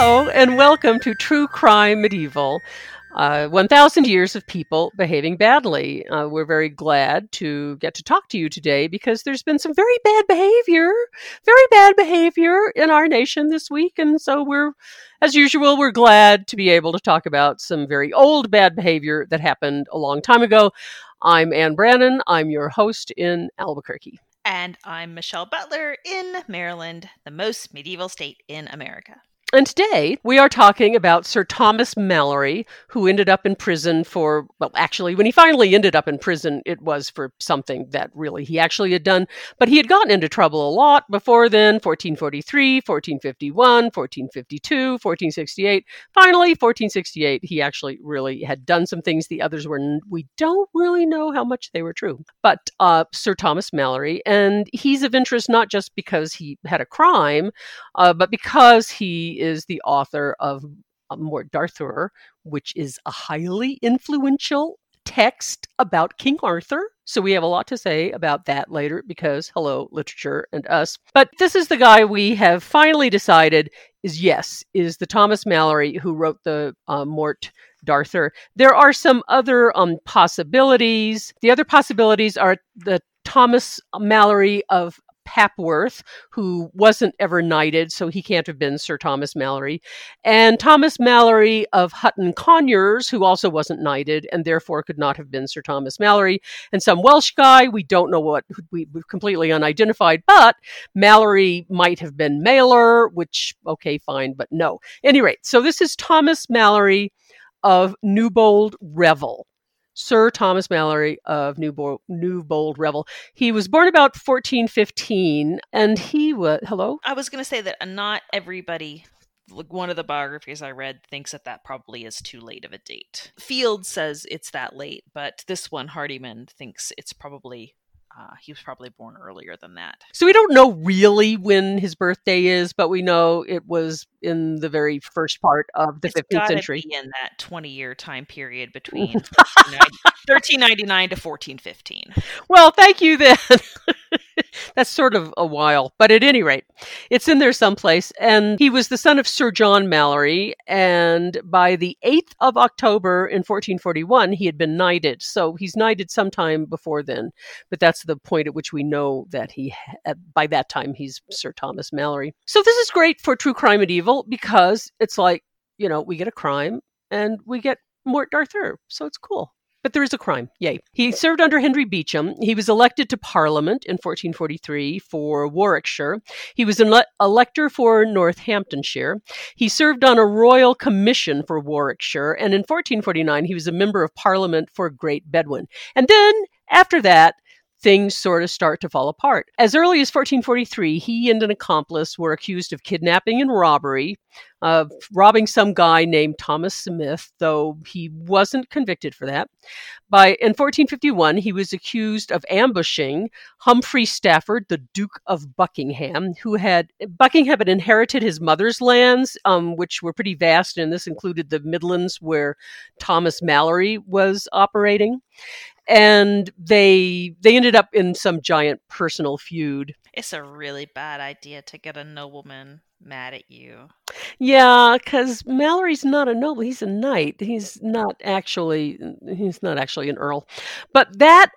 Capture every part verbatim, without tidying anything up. Hello, and welcome to True Crime Medieval, uh, one thousand Years of People Behaving Badly. Uh, we're very glad to get to talk to you today because there's been some very bad behavior, very bad behavior in our nation this week. And so we're, as usual, we're glad to be able to talk about some very old bad behavior that happened a long time ago. I'm Ann Brannon. I'm your host in Albuquerque. And I'm Michelle Butler in Maryland, the most medieval state in America. And today we are talking about Sir Thomas Malory, who ended up in prison for, well, actually, when he finally ended up in prison, it was for something that really he actually had done. But he had gotten into trouble a lot before then, fourteen forty-three, fourteen fifty-one, fourteen fifty-two, fourteen sixty-eight. Finally, fourteen sixty-eight, he actually really had done some things. The others were, we don't really know how much they were true. But uh, Sir Thomas Malory, and he's of interest not just because he had a crime, uh, but because he is the author of Morte d'Arthur, which is a highly influential text about King Arthur. So we have a lot to say about that later because hello, literature and us. But this is the guy we have finally decided is, yes, is the Thomas Malory who wrote the uh, Morte d'Arthur. There are some other um, possibilities. The other possibilities are the Thomas Malory of Papworth, who wasn't ever knighted, so he can't have been Sir Thomas Malory, and Thomas Malory of Hutton Conyers, who also wasn't knighted and therefore could not have been Sir Thomas Malory, and some Welsh guy, we don't know what, we completely unidentified, but Malory might have been Mailer, which, okay, fine, but no. Any rate, so this is Thomas Malory of Newbold Revel. Sir Thomas Malory of Newbold, Newbold Revel. He was born about fourteen fifteen, and he was... Hello? I was going to say that not everybody... Like one of the biographies I read thinks that that probably is too late of a date. Field says it's that late, but this one, Hardyman, thinks it's probably... Uh, he was probably born earlier than that. So we don't know really when his birthday is, but we know it was in the very first part of the fifteenth century. It's got to be in that twenty-year time period between thirteen ninety-nine to fourteen fifteen. Well, thank you then. That's sort of a while, but at any rate, it's in there someplace. And he was the son of Sir John Malory, and by the eighth of October in fourteen forty-one, he had been knighted. So he's knighted sometime before then, but that's the point at which we know that he, by that time, he's Sir Thomas Malory. So this is great for True Crime Medieval because it's like, you know, we get a crime and we get Morte d'Arthur, so it's cool. But there is a crime. Yay. He served under Henry Beecham. He was elected to Parliament in fourteen forty-three for Warwickshire. He was an elector for Northamptonshire. He served on a royal commission for Warwickshire. And in fourteen forty-nine, he was a member of Parliament for Great Bedwin. And then after that, things sort of start to fall apart. As early as fourteen forty-three, he and an accomplice were accused of kidnapping and robbery, uh, robbing some guy named Thomas Smith, though he wasn't convicted for that. By in fourteen fifty-one, he was accused of ambushing Humphrey Stafford, the Duke of Buckingham, who had Buckingham had inherited his mother's lands, um, which were pretty vast, and this included the Midlands where Thomas Malory was operating. And they they ended up in some giant personal feud. It's a really bad idea to get a nobleman mad at you. Yeah, because Malory's not a noble; he's a knight. He's not actually he's not actually an earl. But that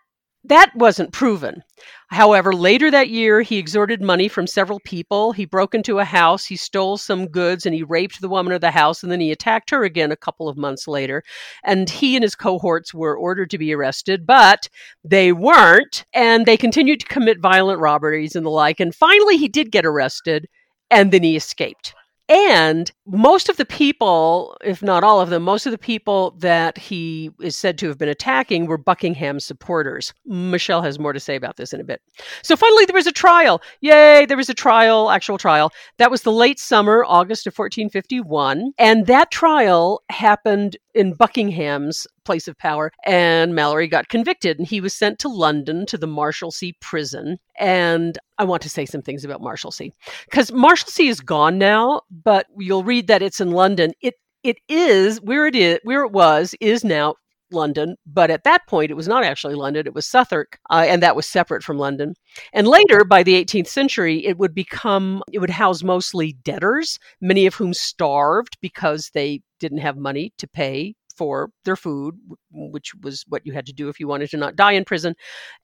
that wasn't proven. However, later that year, he extorted money from several people. He broke into a house, he stole some goods, and he raped the woman of the house, and then he attacked her again a couple of months later. And he and his cohorts were ordered to be arrested, but they weren't, and they continued to commit violent robberies and the like. And finally, he did get arrested, and then he escaped. And most of the people, if not all of them, most of the people that he is said to have been attacking were Buckingham supporters. Michelle has more to say about this in a bit. So finally, there was a trial. Yay, there was a trial, actual trial. That was the late summer, August of fourteen fifty-one. And that trial happened in Buckingham's place of power. And Malory got convicted and he was sent to London to the Marshalsea prison. And I want to say some things about Marshalsea because Marshalsea is gone now, but you'll read that it's in London. It, it is where it is, where it was, is now London, but at that point, it was not actually London, it was Southwark, uh, and that was separate from London. And later, by the eighteenth century, it would become, it would house mostly debtors, many of whom starved because they didn't have money to pay for their food, which was what you had to do if you wanted to not die in prison.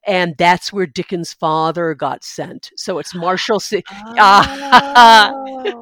And that's where Dickens' father got sent. So it's Marshalsea. Oh.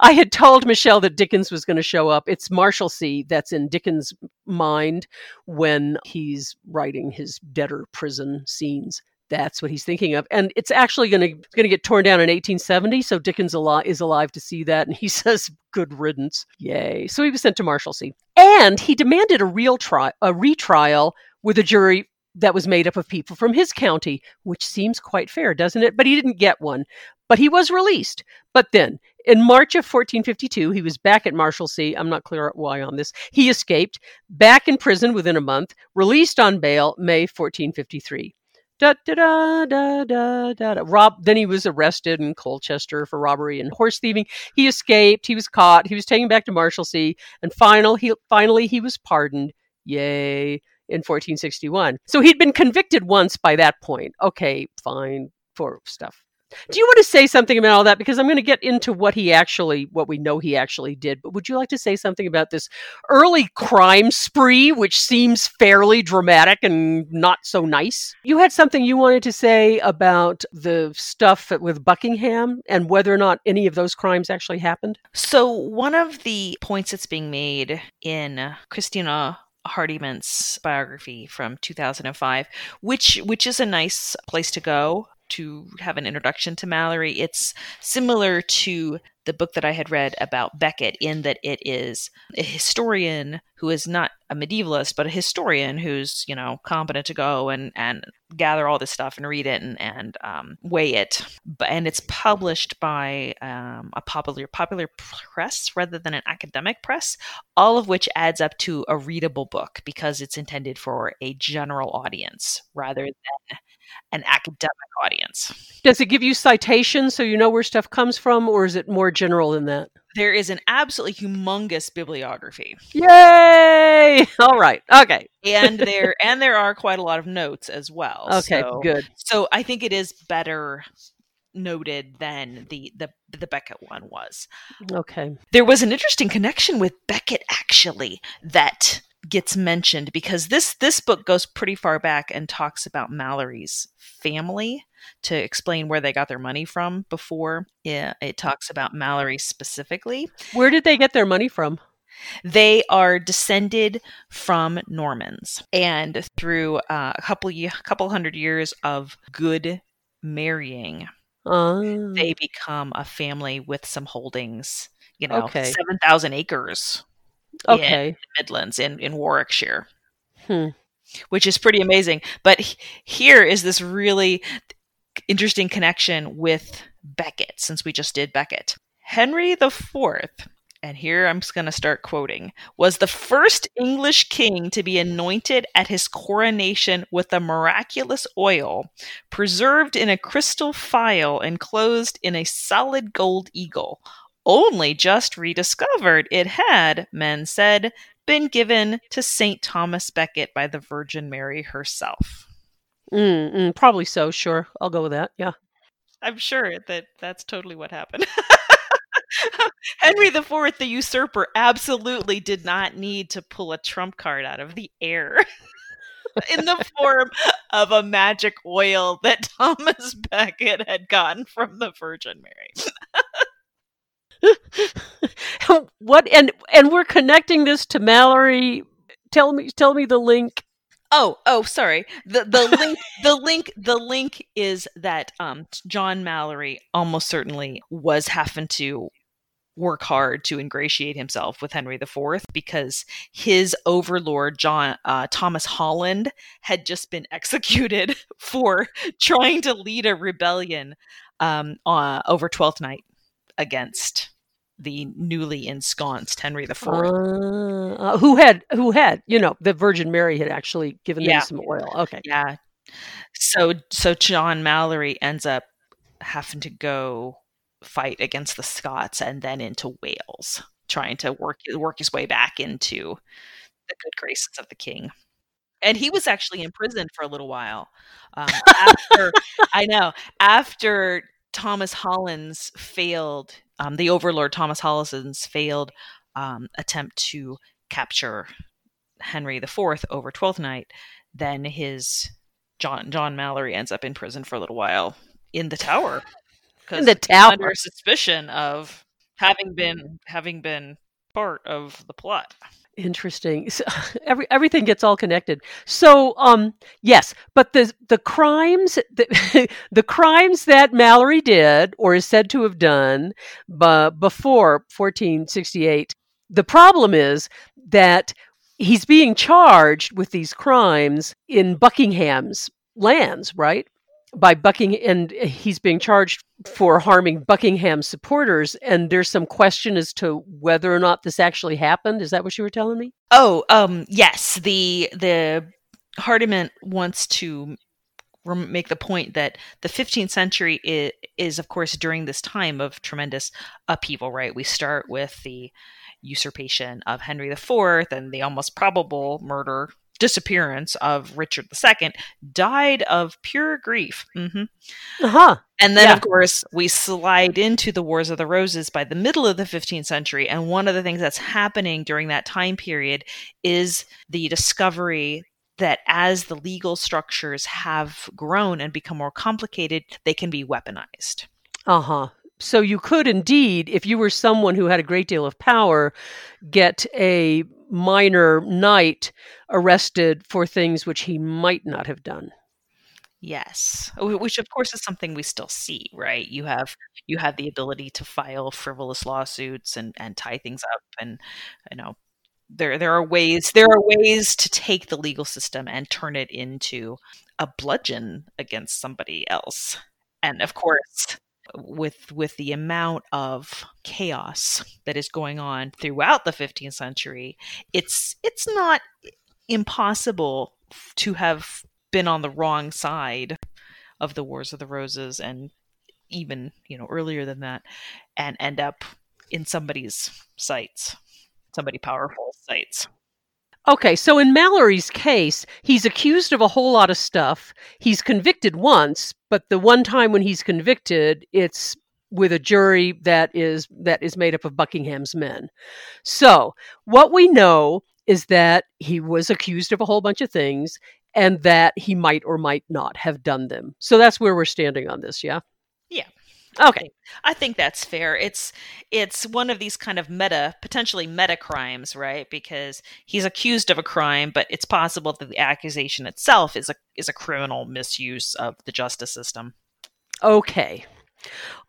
I had told Michelle that Dickens was going to show up. It's Marshalsea that's in Dickens' mind when he's writing his debtor prison scenes. That's what he's thinking of. And it's actually going to going to get torn down in eighteen seventy. So Dickens al- is alive to see that. And he says, good riddance. Yay. So he was sent to Marshalsea. And he demanded a real tri- a retrial with a jury that was made up of people from his county, which seems quite fair, doesn't it? But he didn't get one. But he was released. But then in March of fourteen fifty-two, he was back at Marshalsea. I'm not clear why on this. He escaped, back in prison within a month, released on bail, May fourteen fifty-three. Da, da, da, da, da, da, da. Rob, then he was arrested in Colchester for robbery and horse thieving. He escaped. He was caught. He was taken back to Marshalsea. And final, he, finally, he was pardoned. Yay. In fourteen sixty-one. So he'd been convicted once by that point. Okay, fine. For stuff. Do you want to say something about all that? Because I'm going to get into what he actually, what we know he actually did. But would you like to say something about this early crime spree, which seems fairly dramatic and not so nice? You had something you wanted to say about the stuff with Buckingham and whether or not any of those crimes actually happened? So one of the points that's being made in Christina Hardiman's biography from two thousand five, which which is a nice place to go to have an introduction to Malory. It's similar to the book that I had read about Becket in that it is a historian who is not a medievalist, but a historian who's, you know, competent to go and, and gather all this stuff and read it and, and um, weigh it. And it's published by um, a popular, popular press rather than an academic press, all of which adds up to a readable book because it's intended for a general audience rather than an academic audience. Does it give you citations so you know where stuff comes from, or is it more general than that? There is an absolutely humongous bibliography. Yay! All right. Okay. and there and there are quite a lot of notes as well. Okay, so, good. So I think it is better noted than the, the the Becket one was. Okay. There was an interesting connection with Becket actually that gets mentioned because this this book goes pretty far back and talks about Malory's family to explain where they got their money from before yeah, it talks about Malory specifically. Where did they get their money from? They are descended from Normans, and through uh, a couple a couple hundred years of good marrying, oh. they become a family with some holdings. You know, okay. seven thousand acres. Okay, in the Midlands in in Warwickshire, hmm. which is pretty amazing. But he, here is this really interesting connection with Becket, since we just did Becket. Henry the Fourth, and here I'm just going to start quoting, was the first English king to be anointed at his coronation with a miraculous oil, preserved in a crystal phial enclosed in a solid gold eagle. Only just rediscovered, it had, men said, been given to Saint Thomas Becket by the Virgin Mary herself. Mm, mm, probably so, sure. I'll go with that, yeah. I'm sure that that's totally what happened. Henry the Fourth, the usurper, absolutely did not need to pull a trump card out of the air in the form of a magic oil that Thomas Becket had gotten from the Virgin Mary. What and and we're connecting this to Malory. Tell me, tell me the link. Oh, oh, sorry. the the link the link the link is that um, John Malory almost certainly was having to work hard to ingratiate himself with Henry the Fourth because his overlord John uh, Thomas Holland had just been executed for trying to lead a rebellion um, uh, over Twelfth Night against the newly ensconced Henry the Fourth, uh, who had, who had, you know, the Virgin Mary had actually given yeah. them some oil. Okay, yeah. So, so John Malory ends up having to go fight against the Scots and then into Wales, trying to work work his way back into the good graces of the king. And he was actually imprisoned for a little while. Um, after I know, after Thomas Holland's failed, um, the overlord Thomas Holland's failed um, attempt to capture Henry the Fourth over Twelfth Night, then his John John Malory ends up in prison for a little while in the Tower. In the Tower, under suspicion of having been having been part of the plot. Interesting. So, every everything gets all connected. So, um, yes, but the the crimes the, the crimes that Malory did or is said to have done b- before fourteen sixty-eight. The problem is that he's being charged with these crimes in Buckingham's lands, right? By Buckingham, and he's being charged for harming Buckingham's supporters. And there's some question as to whether or not this actually happened. Is that what you were telling me? Oh, um, yes. The the Hardiman wants to rem- make the point that the fifteenth century is, is, of course, during this time of tremendous upheaval. Right, we start with the usurpation of Henry the Fourth and the almost probable murder. Disappearance of Richard the Second, died of pure grief. Mm-hmm. Uh-huh. And then, yeah. Of course, we slide into the Wars of the Roses by the middle of the fifteenth century. And one of the things that's happening during that time period is the discovery that as the legal structures have grown and become more complicated, they can be weaponized. Uh-huh. So you could indeed, if you were someone who had a great deal of power, get a minor knight arrested for things which he might not have done. Yes, which of course is something we still see, right? You have you have the ability to file frivolous lawsuits and, and tie things up, and you know there there are ways there are ways to take the legal system and turn it into a bludgeon against somebody else. And of course, with with the amount of chaos that is going on throughout the fifteenth century, it's it's not impossible to have been on the wrong side of the Wars of the Roses, and even you know earlier than that, and end up in somebody's sights, somebody powerful's sights. Okay, so in Malory's case, he's accused of a whole lot of stuff. He's convicted once, but the one time when he's convicted, it's with a jury that is that is made up of Buckingham's men. So what we know is that he was accused of a whole bunch of things and that he might or might not have done them. So that's where we're standing on this, yeah? Yeah. Okay. I think, I think that's fair. It's it's one of these kind of meta, potentially meta crimes, right? Because he's accused of a crime, but it's possible that the accusation itself is a is a criminal misuse of the justice system. Okay.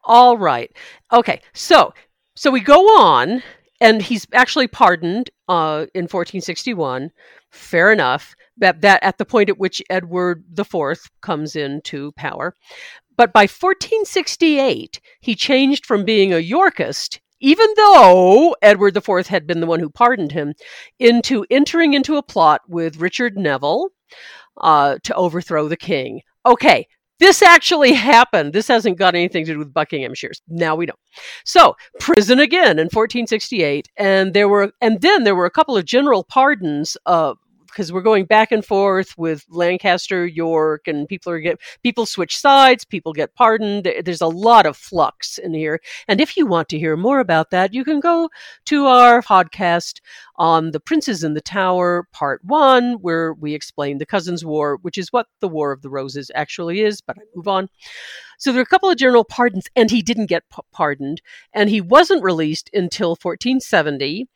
All right. Okay. So, so we go on, and he's actually pardoned uh, in fourteen sixty-one. Fair enough. That that at the point at which Edward the Fourth comes into power. But by fourteen sixty-eight, he changed from being a Yorkist, even though Edward the Fourth had been the one who pardoned him, into entering into a plot with Richard Neville uh, to overthrow the king. Okay, this actually happened. This hasn't got anything to do with Buckinghamshire. Now we know. So prison again in fourteen sixty-eight, and there were, and then there were a couple of general pardons of. Because we're going back and forth with Lancaster, York, and people are get people switch sides, people get pardoned. There's a lot of flux in here. And if you want to hear more about that, you can go to our podcast on The Princes in the Tower, Part One, where we explain the Cousins' War, which is what the War of the Roses actually is, but I move on. So there are a couple of general pardons, and he didn't get p- pardoned, and he wasn't released until fourteen seventy.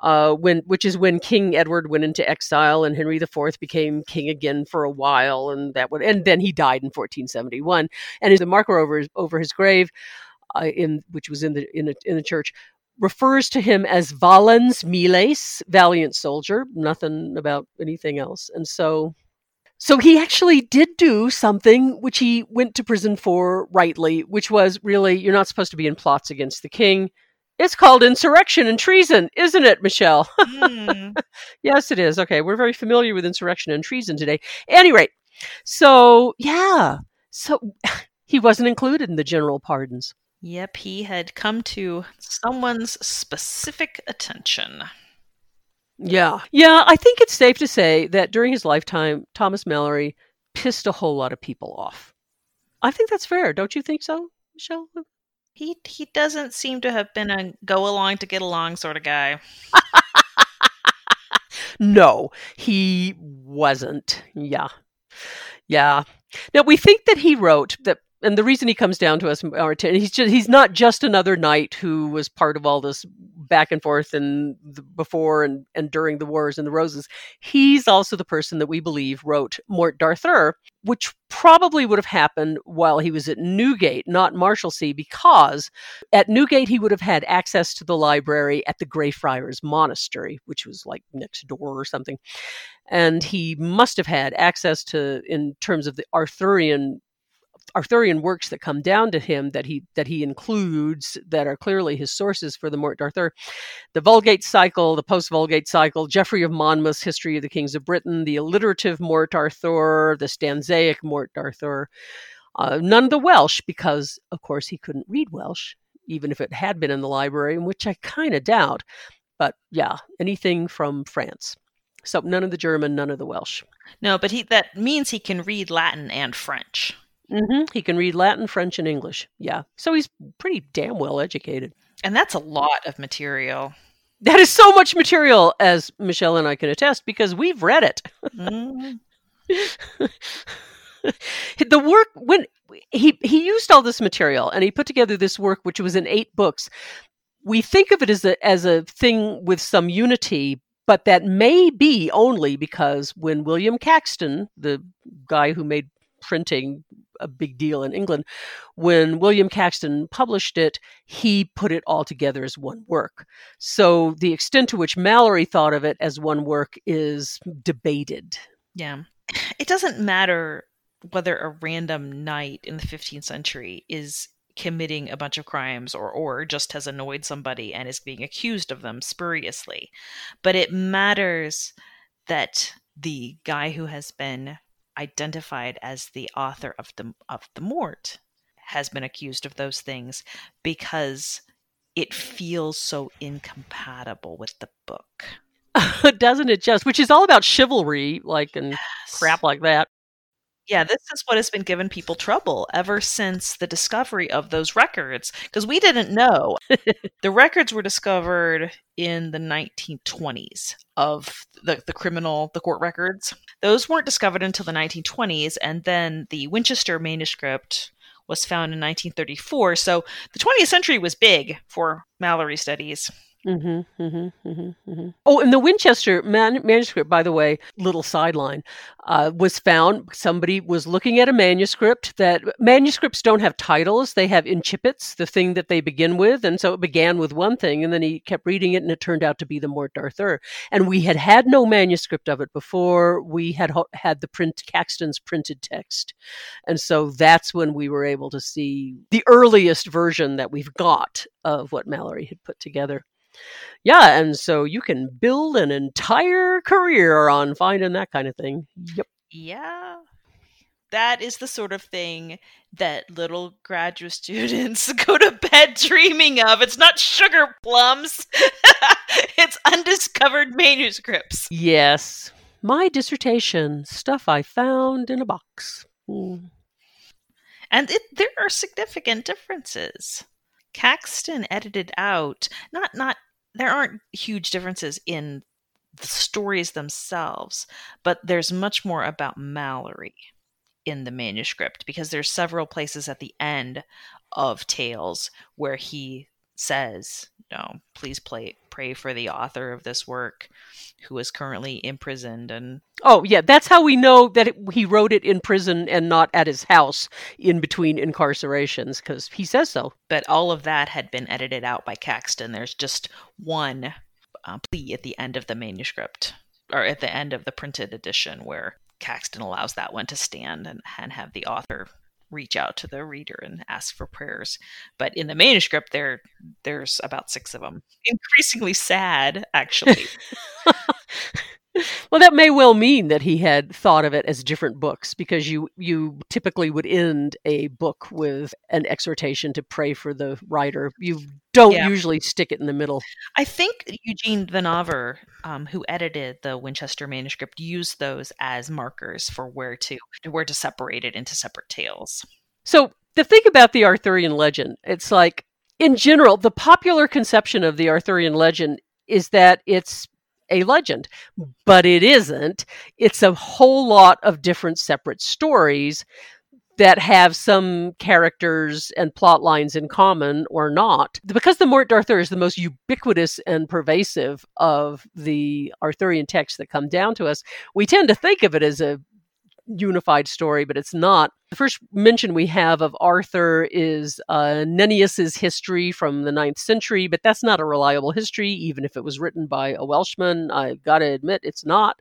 Uh, when, which is when King Edward went into exile and Henry the Fourth became king again for a while, and that would, and then he died in fourteen seventy-one, and his marker over his, over his grave, uh, in which was in the in a, in the church, refers to him as Valens Miles, valiant soldier, nothing about anything else, and so. So he actually did do something which he went to prison for rightly, which was really, you're not supposed to be in plots against the king. It's called insurrection and treason, isn't it, Michelle? Mm. Yes, it is. Okay, we're very familiar with insurrection and treason today. Anyway, so, yeah. So he wasn't included in the general pardons. Yep, he had come to someone's specific attention. Yeah. Yeah, I think it's safe to say that during his lifetime, Thomas Malory pissed a whole lot of people off. I think that's fair. Don't you think so, Michelle? He he doesn't seem to have been a go along to get along sort of guy. No, he wasn't. Yeah. Yeah. Now, we think that he wrote that, and the reason he comes down to us, he's just, he's not just another knight who was part of all this back and forth and the, before and, and during the Wars and the Roses. He's also the person that we believe wrote Morte d'Arthur, which probably would have happened while he was at Newgate, not Marshalsea, because at Newgate he would have had access to the library at the Greyfriars Monastery, which was like next door or something. And he must have had access to, in terms of the Arthurian Arthurian works that come down to him that he that he includes that are clearly his sources for the Morte d'Arthur, the Vulgate cycle, the post-Vulgate cycle, Geoffrey of Monmouth's History of the Kings of Britain, the alliterative Morte d'Arthur, the stanzaic Morte d'Arthur, uh, none of the Welsh, because of course he couldn't read Welsh, even if it had been in the library, which I kind of doubt. But yeah, anything from France. So none of the German, none of the Welsh. No, but he that means he can read Latin and French. Mm-hmm. He can read Latin, French, and English. Yeah. So he's pretty damn well educated. And that's a lot of material. That is so much material, as Michelle and I can attest, because we've read it. Mm-hmm. The work, when he, he used all this material and he put together this work, which was in eight books. We think of it as a, as a thing with some unity, but that may be only because when William Caxton, the guy who made printing a big deal in England, when William Caxton published it, he put it all together as one work. So the extent to which Malory thought of it as one work is debated. Yeah. It doesn't matter whether a random knight in the fifteenth century is committing a bunch of crimes or or just has annoyed somebody and is being accused of them spuriously. But it matters that the guy who has been identified as the author of the of the Morte has been accused of those things, because it feels so incompatible with the book. Doesn't it just? Which is all about chivalry, like, and yes. Crap like that. Yeah, this is what has been giving people trouble ever since the discovery of those records, because we didn't know. The records were discovered in the nineteen twenties of the, the criminal, the court records. Those weren't discovered until the nineteen twenties, and then the Winchester manuscript was found in nineteen thirty-four. So the twentieth century was big for Malory studies. Mm-hmm, mm-hmm, mm-hmm, mm-hmm. Oh, and the Winchester man- manuscript, by the way, little sideline, uh, was found. Somebody was looking at a manuscript. That manuscripts don't have titles; they have incipits, the thing that they begin with. And so it began with one thing, and then he kept reading it, and it turned out to be the Morte d'Arthur. And we had had no manuscript of it before. We had ho- had the print Caxton's printed text, and so that's when we were able to see the earliest version that we've got of what Malory had put together. Yeah, and so you can build an entire career on finding that kind of thing. Yep. Yeah. That is the sort of thing that little graduate students go to bed dreaming of. It's not sugar plums. It's undiscovered manuscripts. Yes. My dissertation, stuff I found in a box. Mm. And it, there are significant differences. Caxton edited out, not, not, there aren't huge differences in the stories themselves, but there's much more about Malory in the manuscript, because there's several places at the end of tales where he says, no, please play, pray for the author of this work who is currently imprisoned. And oh, yeah, that's how we know that it, he wrote it in prison and not at his house in between incarcerations, because he says so. But all of that had been edited out by Caxton. There's just one uh, plea at the end of the manuscript, or at the end of the printed edition, where Caxton allows that one to stand and, and have the author reach out to the reader and ask for prayers. But in the manuscript, there there's about six of them. Increasingly sad, actually. Well, that may well mean that he had thought of it as different books, because you, you typically would end a book with an exhortation to pray for the writer. You don't yeah. usually stick it in the middle. I think Eugene Venover, um, who edited the Winchester manuscript, used those as markers for where to where to separate it into separate tales. So the thing about the Arthurian legend, it's like, in general, the popular conception of the Arthurian legend is that it's a legend, but it isn't. It's a whole lot of different separate stories that have some characters and plot lines in common or not. Because the Morte d'Arthur is the most ubiquitous and pervasive of the Arthurian texts that come down to us, we tend to think of it as a unified story, but it's not. The first mention we have of Arthur is uh, Nennius's history from the ninth century, but that's not a reliable history, even if it was written by a Welshman. I've got to admit, it's not.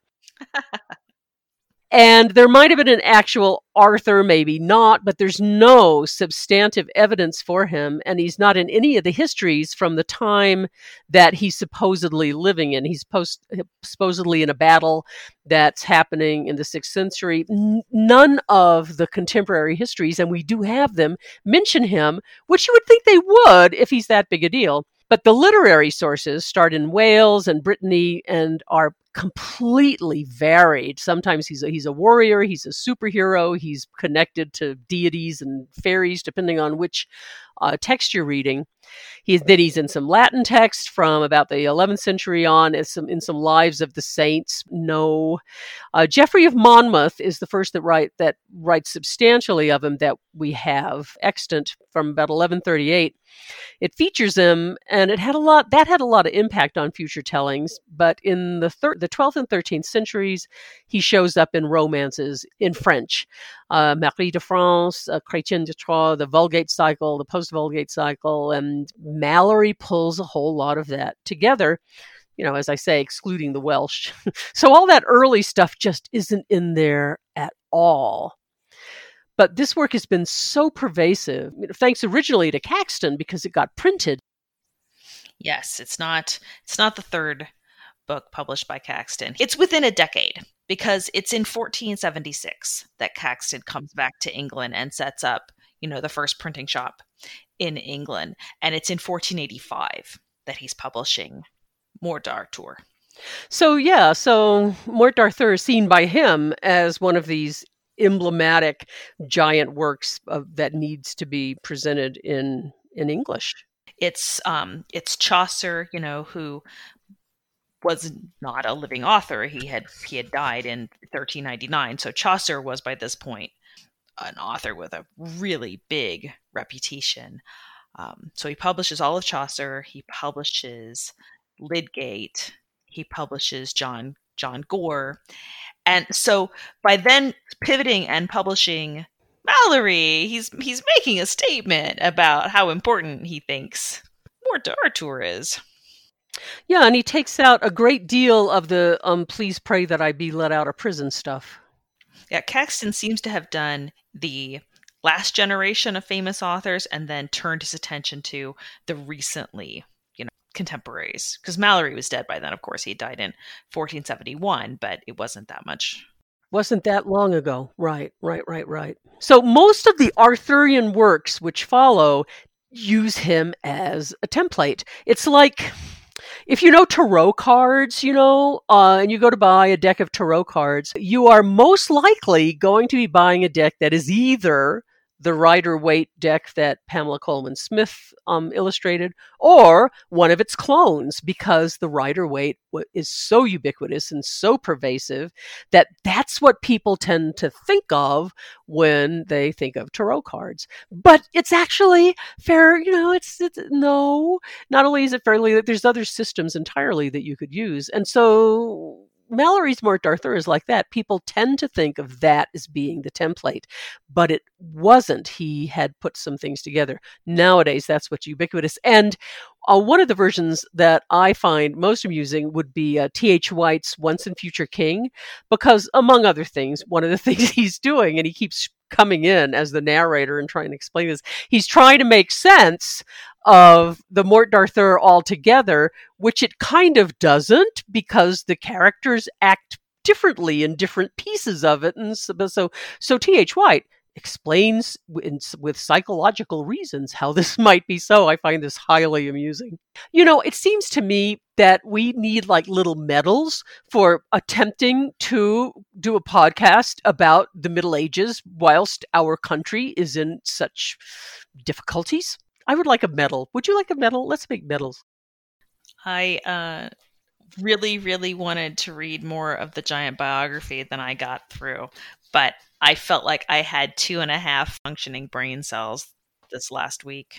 And there might have been an actual Arthur, maybe not, but there's no substantive evidence for him, and he's not in any of the histories from the time that he's supposedly living in. He's post- supposedly in a battle that's happening in the sixth century. N- none of the contemporary histories, and we do have them, mention him, which you would think they would if he's that big a deal. But the literary sources start in Wales and Brittany and are completely varied. Sometimes he's a, he's a warrior, he's a superhero, he's connected to deities and fairies, depending on which uh, text you're reading. He's, then he's in some Latin text from about the eleventh century on, as some, in some Lives of the Saints. No, uh, Geoffrey of Monmouth is the first that write that writes substantially of him that we have extant from about eleven thirty-eight. It features him, and it had a lot that had a lot of impact on future tellings. But in the thir- the twelfth and thirteenth centuries, he shows up in romances in French, uh, Marie de France, uh, Chrétien de Troyes, the Vulgate cycle, the post-Vulgate cycle, and And Malory pulls a whole lot of that together, you know, as I say, excluding the Welsh. So all that early stuff just isn't in there at all. But this work has been so pervasive, thanks originally to Caxton, because it got printed. Yes, it's not, it's not the third book published by Caxton. It's within a decade, because it's in fourteen seventy-six that Caxton comes back to England and sets up, you know, the first printing shop in England. And it's in fourteen eighty-five that he's publishing Morte d'Arthur. So, yeah, so Morte d'Arthur is seen by him as one of these emblematic giant works of, that needs to be presented in, in English. It's, um, it's Chaucer, you know, who was not a living author. He had, he had died in thirteen ninety-nine. So Chaucer was by this point an author with a really big reputation. Um, so he publishes all of Chaucer. He publishes Lydgate. He publishes John John Gore. And so by then pivoting and publishing Malory, he's he's making a statement about how important he thinks Morte d'Arthur is. Yeah, and he takes out a great deal of the um, please pray that I be let out of prison stuff. Yeah, Caxton seems to have done the last generation of famous authors and then turned his attention to the recently, you know, contemporaries. Because Malory was dead by then, of course. He died in fourteen seventy-one, but it wasn't that much. Wasn't that long ago. Right, right, right, right. So most of the Arthurian works which follow use him as a template. It's like, if you know tarot cards, you know, uh, and you go to buy a deck of tarot cards, you are most likely going to be buying a deck that is either the Rider-Waite deck that Pamela Coleman Smith um, illustrated, or one of its clones, because the Rider-Waite is so ubiquitous and so pervasive that that's what people tend to think of when they think of tarot cards. But it's actually fair, you know, it's, it's no, not only is it fairly, there's other systems entirely that you could use. And so Malory's Morte d'Arthur is like that. People tend to think of that as being the template, but it wasn't. He had put some things together. Nowadays, that's what's ubiquitous. And uh, one of the versions that I find most amusing would be uh, T H White's Once and Future King, because among other things, one of the things he's doing, and he keeps coming in as the narrator and trying to explain this, he's trying to make sense of the Morte d'Arthur altogether, which it kind of doesn't, because the characters act differently in different pieces of it. And so, so, so T H. White explains in, with psychological reasons how this might be so. I find this highly amusing. You know, it seems to me that we need like little medals for attempting to do a podcast about the Middle Ages whilst our country is in such difficulties. I would like a medal. Would you like a medal? Let's make medals. I uh, really, really wanted to read more of the giant biography than I got through, but I felt like I had two and a half functioning brain cells this last week.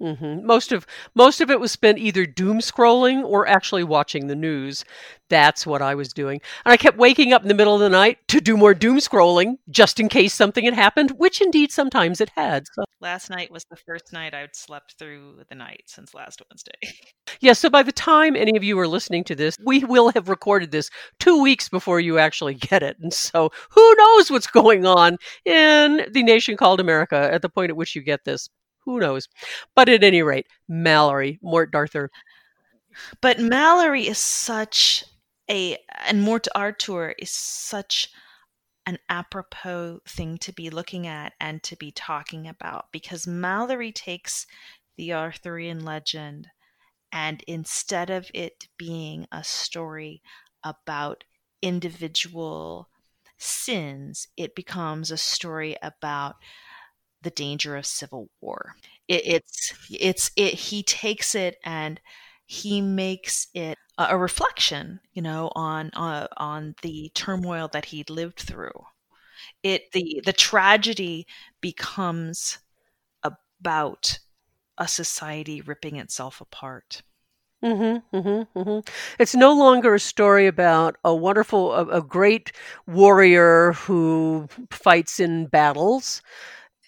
Mm-hmm. Most of most of it was spent either doom scrolling or actually watching the news. That's what I was doing. And I kept waking up in the middle of the night to do more doom scrolling, just in case something had happened, which indeed sometimes it had. So. Last night was the first night I'd slept through the night since last Wednesday. Yeah, so by the time any of you are listening to this, we will have recorded this two weeks before you actually get it. And so who knows what's going on in the nation called America at the point at which you get this. Who knows? But at any rate, Malory, Morte d'Arthur. But Malory is such a, and Morte d'Arthur is such an apropos thing to be looking at and to be talking about, because Malory takes the Arthurian legend and instead of it being a story about individual sins, it becomes a story about the danger of civil war. It, it's it's it. He takes it and he makes it a, a reflection, you know, on uh, on the turmoil that he'd lived through. It the the tragedy becomes about a society ripping itself apart. Mm-hmm, mm-hmm, mm-hmm. It's no longer a story about a wonderful, a, a great warrior who fights in battles.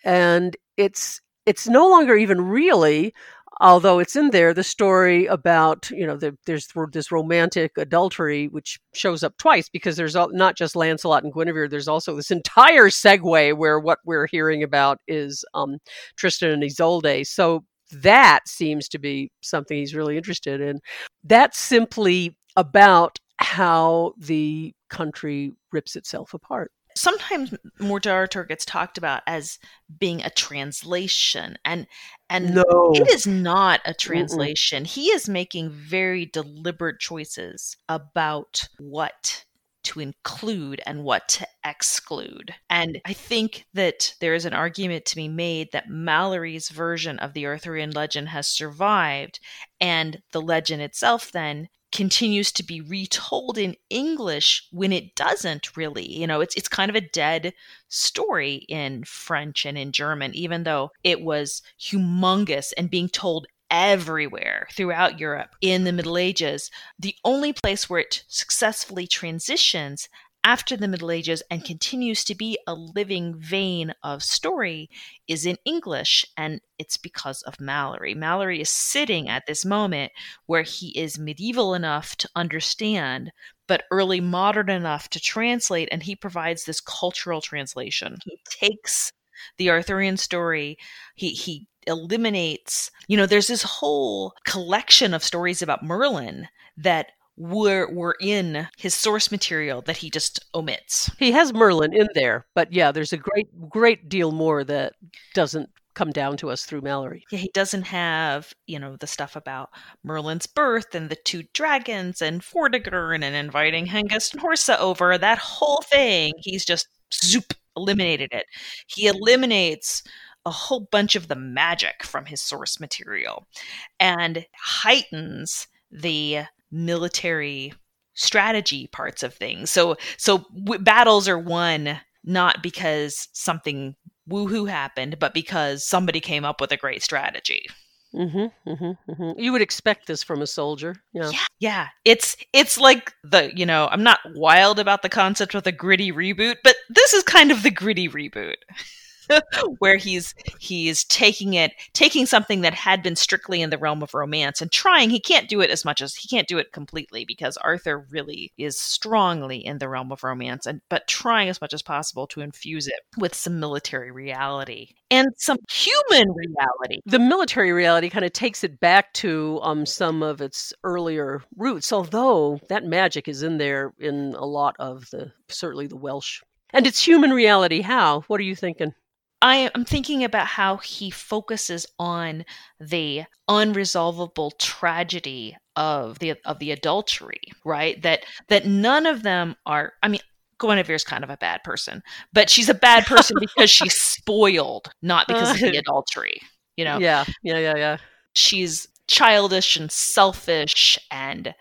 And it's it's no longer even really, although it's in there, the story about, you know, the, there's this romantic adultery, which shows up twice because there's not just Lancelot and Guinevere. There's also this entire segue where what we're hearing about is um, Tristan and Isolde. So that seems to be something he's really interested in. That's simply about how the country rips itself apart. Sometimes Morte d'Arthur gets talked about as being a translation, and and no. It is not a translation. Mm-mm. He is making very deliberate choices about what to include and what to exclude. And I think that there is an argument to be made that Malory's version of the Arthurian legend has survived, and the legend itself then continues to be retold in English when it doesn't really. You know, it's it's kind of a dead story in French and in German, even though it was humongous and being told everywhere throughout Europe in the Middle Ages. The only place where it successfully transitions after the Middle Ages and continues to be a living vein of story is in English, and it's because of Malory. Malory is sitting at this moment where he is medieval enough to understand, but early modern enough to translate, and he provides this cultural translation. He takes the Arthurian story, he he eliminates, you know, there's this whole collection of stories about Merlin that were were in his source material that he just omits. He has Merlin in there, but yeah, there's a great great deal more that doesn't come down to us through Malory. Yeah, he doesn't have, you know, the stuff about Merlin's birth and the two dragons and Vortigern and inviting Hengist and Horsa over, that whole thing. He's just zoop eliminated it. He eliminates a whole bunch of the magic from his source material and heightens the military strategy parts of things. So, so w- battles are won not because something woohoo happened, but because somebody came up with a great strategy. Mm-hmm, mm-hmm, mm-hmm. You would expect this from a soldier. Yeah. yeah, yeah. It's it's like the, you know, I'm not wild about the concept of the gritty reboot, but this is kind of the gritty reboot. where he's he's taking it, taking something that had been strictly in the realm of romance and trying. He can't do it as much as he can't do it completely because Arthur really is strongly in the realm of romance, and but trying as much as possible to infuse it with some military reality and some human reality. The military reality kind of takes it back to um, some of its earlier roots, although that magic is in there in a lot of the certainly the Welsh. And it's human reality. How? What are you thinking? I am thinking about how he focuses on the unresolvable tragedy of the of the adultery, right? That that none of them are. I mean, Guinevere's kind of a bad person, but she's a bad person because she's spoiled, not because of the adultery. You know? Yeah, yeah, yeah, yeah. She's childish and selfish and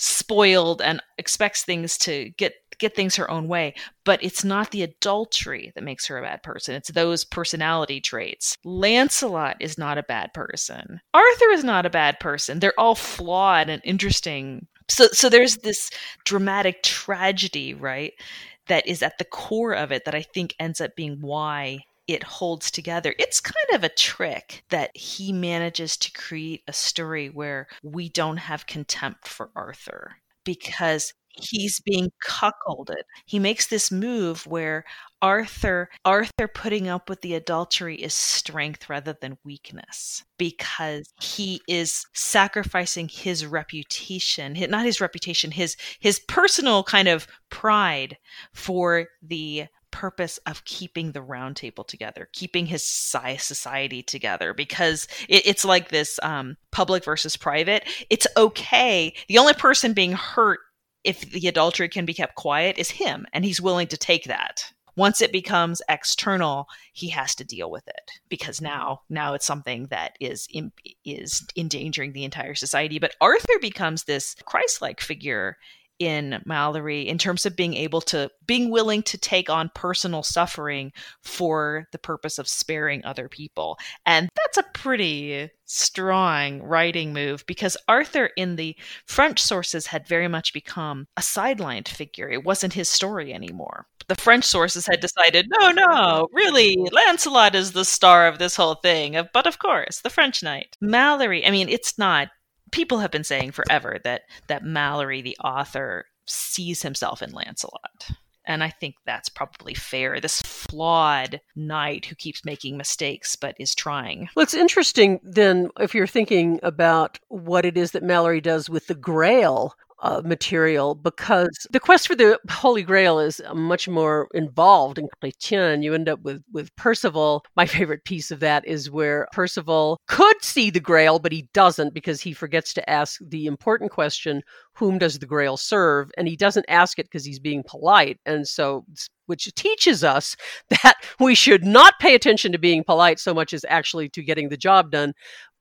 spoiled and expects things to get. get things her own way, but it's not the adultery that makes her a bad person. It's those personality traits. Lancelot is not a bad person. Arthur is not a bad person. They're all flawed and interesting. So, so there's this dramatic tragedy, right, that is at the core of it that I think ends up being why it holds together. It's kind of a trick that he manages to create a story where we don't have contempt for Arthur because he's being cuckolded. He makes this move where Arthur, Arthur putting up with the adultery is strength rather than weakness because he is sacrificing his reputation, not his reputation, his, his personal kind of pride for the purpose of keeping the round table together, keeping his society together, because it, it's like this um, public versus private. It's okay. The only person being hurt if the adultery can be kept quiet is him, and he's willing to take that. Once it becomes external, he has to deal with it because now, now it's something that is in, is endangering the entire society. But Arthur becomes this Christ-like figure in Malory in terms of being able to, being willing to take on personal suffering for the purpose of sparing other people. And that's a pretty strong writing move because Arthur in the French sources had very much become a sidelined figure. It wasn't his story anymore. The French sources had decided, no, no, really, Lancelot is the star of this whole thing. But of course, the French knight. Malory, I mean, it's not, people have been saying forever that that Malory, the author, sees himself in Lancelot. And I think that's probably fair. This flawed knight who keeps making mistakes but is trying. Well, it's interesting then if you're thinking about what it is that Malory does with the Grail uh, material, because the quest for the Holy Grail is much more involved in Chrétien. You end up with, with Percival. My favorite piece of that is where Percival could see the Grail, but he doesn't because he forgets to ask the important question, whom does the Grail serve? And he doesn't ask it because he's being polite. And so, which teaches us that we should not pay attention to being polite so much as actually to getting the job done.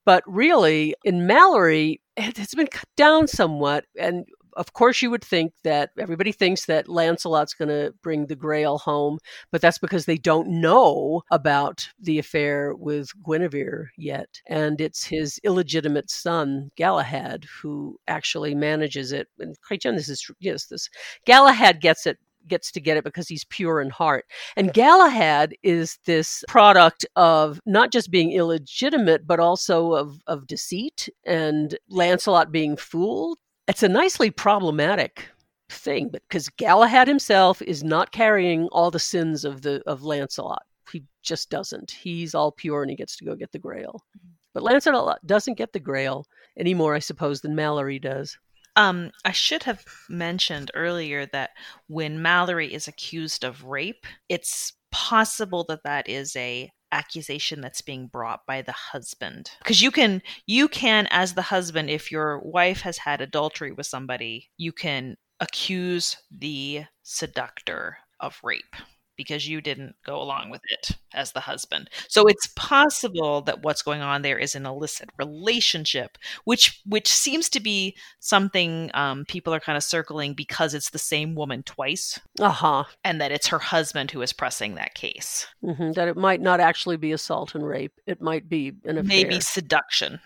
But really, in Malory, it's been cut down somewhat. And of course, you would think that everybody thinks that Lancelot's going to bring the Grail home, but that's because they don't know about the affair with Guinevere yet. And it's his illegitimate son, Galahad, who actually manages it. And Chrétien, this is, yes, this Galahad gets it. gets to get it because he's pure in heart. And Galahad is this product of not just being illegitimate, but also of, of deceit and Lancelot being fooled. It's a nicely problematic thing, because Galahad himself is not carrying all the sins of the of Lancelot. He just doesn't. He's all pure and he gets to go get the Grail. But Lancelot doesn't get the Grail any more, I suppose, than Malory does. Um, I should have mentioned earlier that when Malory is accused of rape, it's possible that that is a accusation that's being brought by the husband. Because you can, you can, as the husband, if your wife has had adultery with somebody, you can accuse the seductor of rape because you didn't go along with it as the husband. So it's possible that what's going on there is an illicit relationship, which which seems to be something um, people are kind of circling because it's the same woman twice. Uh-huh. And that it's her husband who is pressing that case. Mm-hmm. That it might not actually be assault and rape. It might be an affair. Maybe seduction.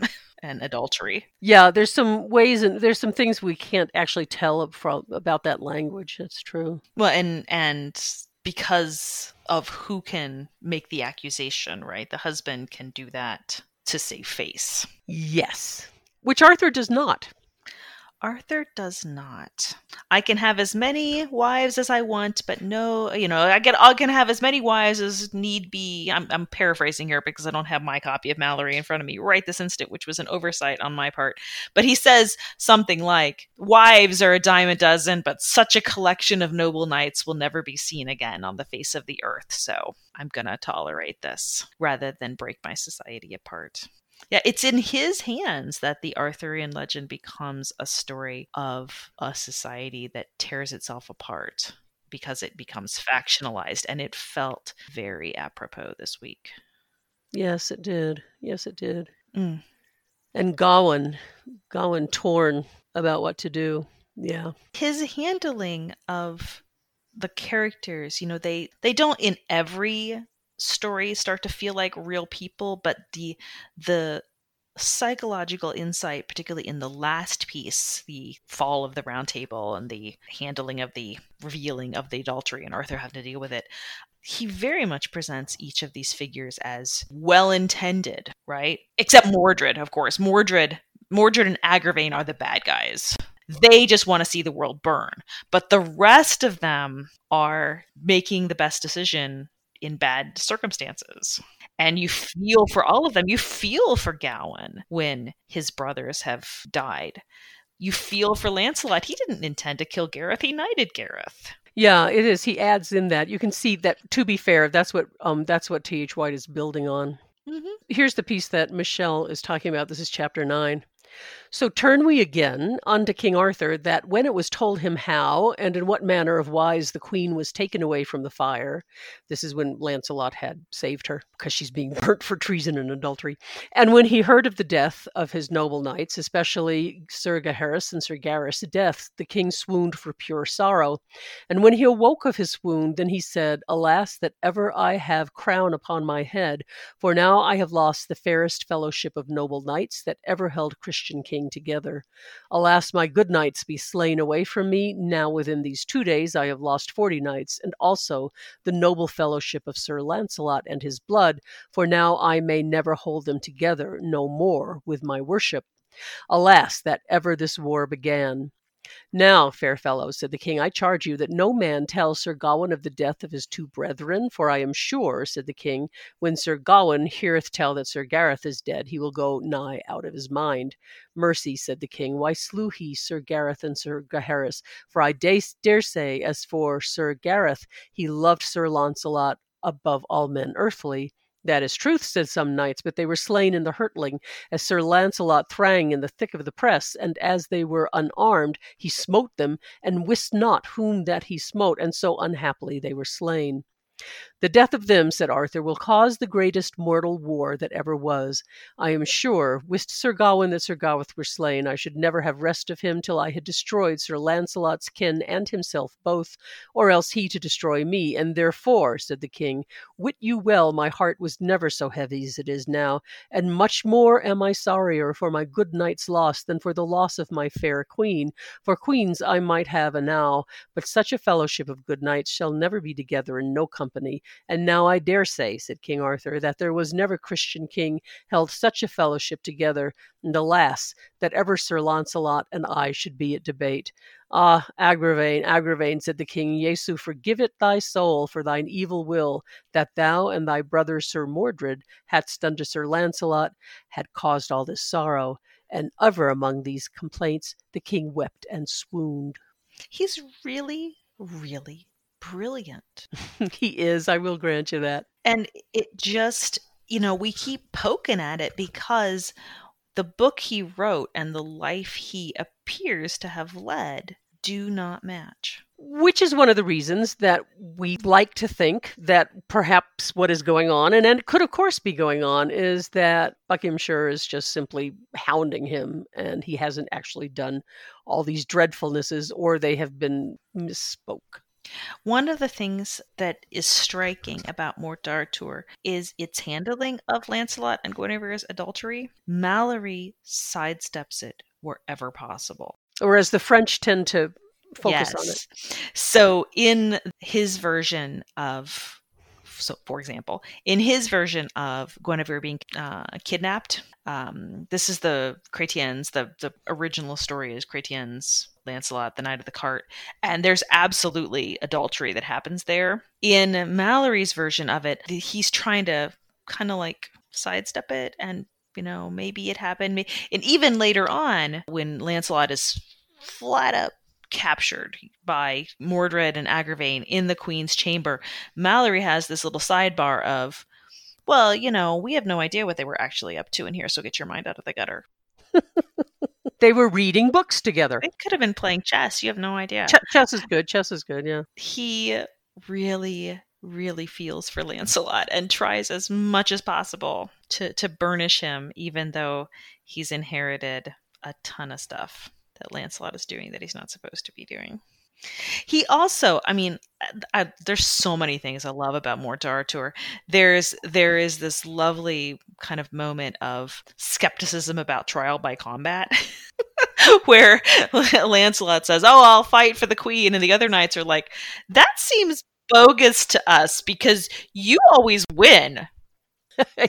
And adultery. Yeah, there's some ways and there's some things we can't actually tell up from, about that language. That's true. Well, and and... because of who can make the accusation, right? The husband can do that to save face. Yes. Which Arthur does not. Arthur does not. I can have as many wives as I want, but no, you know, I get I can have as many wives as need be. I'm, I'm paraphrasing here because I don't have my copy of Malory in front of me right this instant, which was an oversight on my part. But he says something like, "Wives are a dime a dozen, but such a collection of noble knights will never be seen again on the face of the earth. So I'm gonna tolerate this rather than break my society apart." Yeah, it's in his hands that the Arthurian legend becomes a story of a society that tears itself apart because it becomes factionalized, and it felt very apropos this week. Yes, it did. Yes, it did. Mm. And Gawain, Gawain torn about what to do. Yeah. His handling of the characters, you know, they, they don't in every stories start to feel like real people, but the the psychological insight, particularly in the last piece, the fall of the Round Table and the handling of the revealing of the adultery and Arthur having to deal with it, he very much presents each of these figures as well-intended, right? Except Mordred, of course. Mordred, Mordred and Agravain are the bad guys. They just want to see the world burn. But the rest of them are making the best decision in bad circumstances. And you feel for all of them. You feel for Gawain when his brothers have died. You feel for Lancelot. He didn't intend to kill Gareth. He knighted Gareth. Yeah, it is. He adds in that. You can see that, to be fair, that's what um, that's what T H. White is building on. Mm-hmm. Here's the piece that Michelle is talking about. This is chapter nine. "So turn we again unto King Arthur, that when it was told him how and in what manner of wise the queen was taken away from the fire," this is when Lancelot had saved her because she's being burnt for treason and adultery, "and when he heard of the death of his noble knights, especially Sir Gaheris and Sir Gareth's death, the king swooned for pure sorrow. And when he awoke of his swoon, then he said, 'Alas, that ever I have crown upon my head, for now I have lost the fairest fellowship of noble knights that ever held Christian king together. Alas, my good knights be slain away from me. Now within these two days I have lost forty knights, and also the noble fellowship of Sir Lancelot and his blood, for now I may never hold them together no more with my worship. Alas, that ever this war began. Now, fair fellows,' said the king, 'I charge you that no man tell Sir Gawain of the death of his two brethren, for I am sure,' said the king, 'when Sir Gawain heareth tell that Sir Gareth is dead, he will go nigh out of his mind.' 'Mercy,' said the king, 'why slew he Sir Gareth and Sir Gaheris? For I dare say, as for Sir Gareth, he loved Sir Launcelot above all men earthly.' 'That is truth,' said some knights, 'but they were slain in the hurtling, as Sir Lancelot thrang in the thick of the press, and as they were unarmed, he smote them, and wist not whom that he smote, and so unhappily they were slain.' 'The death of them,' said Arthur, 'will cause the greatest mortal war that ever was. I am sure, wist Sir Gawain that Sir Gareth were slain, I should never have rest of him till I had destroyed Sir Lancelot's kin and himself both, or else he to destroy me. And therefore,' said the king, 'wit you well my heart was never so heavy as it is now, and much more am I sorrier for my good knight's loss than for the loss of my fair queen, for queens I might have enow, but such a fellowship of good knights shall never be together in no company. And now I dare say,' said King Arthur, 'that there was never Christian king held such a fellowship together, and alas, that ever Sir Launcelot and I should be at debate.' 'Ah, Agravain, Agravain,' said the king, 'Jesu, forgive it thy soul for thine evil will, that thou and thy brother Sir Mordred hadst unto Sir Lancelot, had caused all this sorrow.' And ever among these complaints the king wept and swooned." He's really, really brilliant. He is. I will grant you that. And it just, you know, we keep poking at it because the book he wrote and the life he appears to have led do not match. Which is one of the reasons that we like to think that perhaps what is going on, and it could of course be going on, is that Buckinghamshire is just simply hounding him and he hasn't actually done all these dreadfulnesses, or they have been misspoke. One of the things that is striking about Morte d'Arthur is its handling of Lancelot and Guinevere's adultery. Malory sidesteps it wherever possible. Whereas the French tend to focus yes. on it. So in his version of so for example, in his version of Guinevere being uh, kidnapped, um, this is the Chrétien's, the, the original story is Chrétien's Lancelot, the Knight of the Cart, and there's absolutely adultery that happens there. In Malory's version of it, he's trying to kind of like sidestep it and, you know, maybe it happened. And even later on, when Lancelot is flat up captured by Mordred and Agravain in the Queen's chamber, Malory has this little sidebar of, well, you know, we have no idea what they were actually up to in here, so get your mind out of the gutter. They were reading books together. They could have been playing chess. You have no idea. Ch- chess is good. Chess is good, yeah. He really, really feels for Lancelot and tries as much as possible to, to burnish him, even though he's inherited a ton of stuff that Lancelot is doing that he's not supposed to be doing. He also, I mean, I, I, there's so many things I love about Morte d'Arthur. There's, there is this lovely kind of moment of skepticism about trial by combat where Lancelot says, oh, I'll fight for the queen. And the other knights are like, that seems bogus to us because you always win.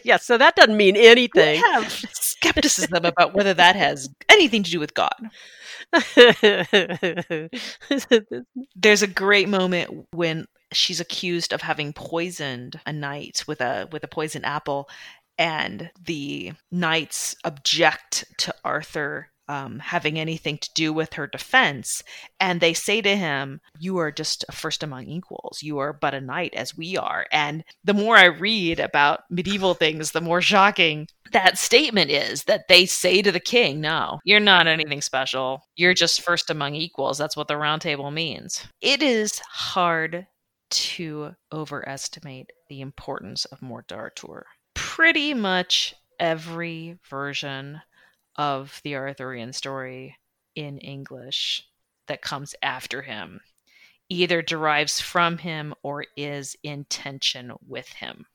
Yeah, so that doesn't mean anything. We have skepticism about whether that has anything to do with God. There's a great moment when she's accused of having poisoned a knight with a with a poisoned apple, and the knights object to Arthur um, having anything to do with her defense, and they say to him, "You are just first among equals. You are but a knight as we are." And the more I read about medieval things, the more shocking that statement is, that they say to the king, no, you're not anything special. You're just first among equals. That's what the round table means. It is hard to overestimate the importance of Morte d'Arthur. Pretty much every version of the Arthurian story in English that comes after him either derives from him or is in tension with him.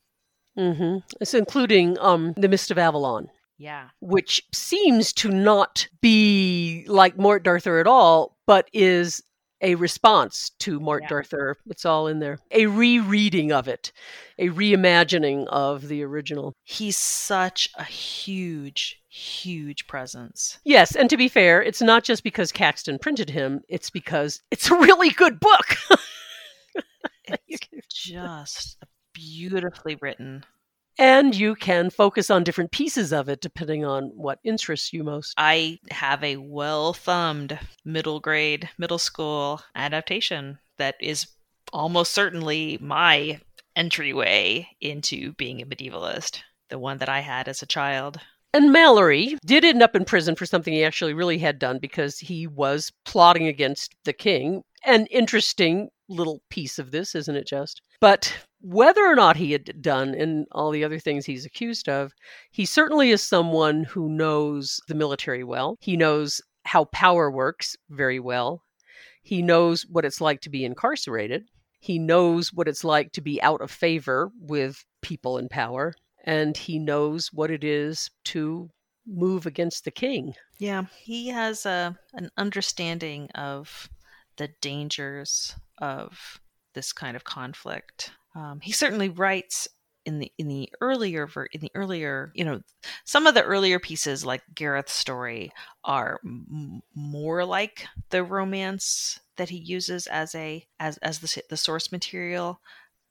Mm-hmm. It's including um, The Mist of Avalon. Yeah. Which seems to not be like Morte d'Arthur at all, but is a response to Morte yeah. d'Arthur. It's all in there. A rereading of it, a reimagining of the original. He's such a huge, huge presence. Yes. And to be fair, it's not just because Caxton printed him. It's because it's a really good book. It's just a beautifully written. And you can focus on different pieces of it depending on what interests you most. I have a well-thumbed middle grade, middle school adaptation that is almost certainly my entryway into being a medievalist, the one that I had as a child. And Malory did end up in prison for something he actually really had done, because he was plotting against the king. An interesting little piece of this, isn't it just? But whether or not he had done and all the other things he's accused of, he certainly is someone who knows the military well. He knows how power works very well. He knows what it's like to be incarcerated. He knows what it's like to be out of favor with people in power. And he knows what it is to move against the king. Yeah, he has a, an understanding of the dangers of this kind of conflict. Um, he certainly writes in the in the earlier ver- in the earlier you know some of the earlier pieces like Gareth's story are m- more like the romance that he uses as a as as the the source material,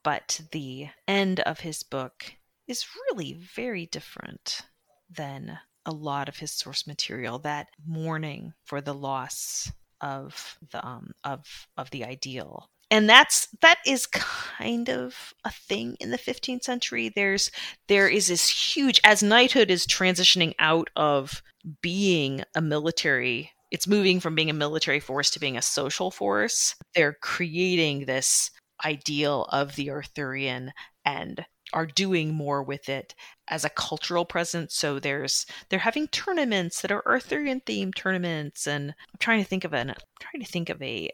but the end of his book is really very different than a lot of his source material. That mourning for the loss of the um, of of the ideal. And that's that is kind of a thing in the fifteenth century. There's there is this huge, as knighthood is transitioning out of being a military, it's moving from being a military force to being a social force. They're creating this ideal of the Arthurian and are doing more with it as a cultural presence. So there's they're having tournaments that are Arthurian themed tournaments, and I'm trying to think of an I'm trying to think of a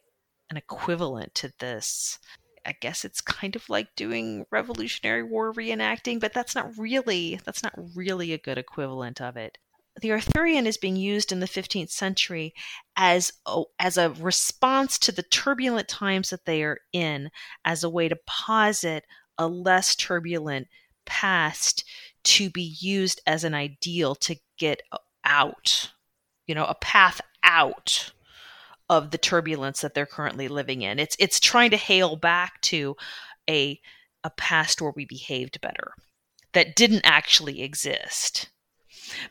an equivalent to this. I guess it's kind of like doing Revolutionary War reenacting, but that's not really that's not really a good equivalent of it. The Arthurian is being used in the fifteenth century as a, as a response to the turbulent times that they are in, as a way to posit a less turbulent past to be used as an ideal to get out, you know, a path out of the turbulence that they're currently living in. It's it's trying to hail back to a a past where we behaved better that didn't actually exist.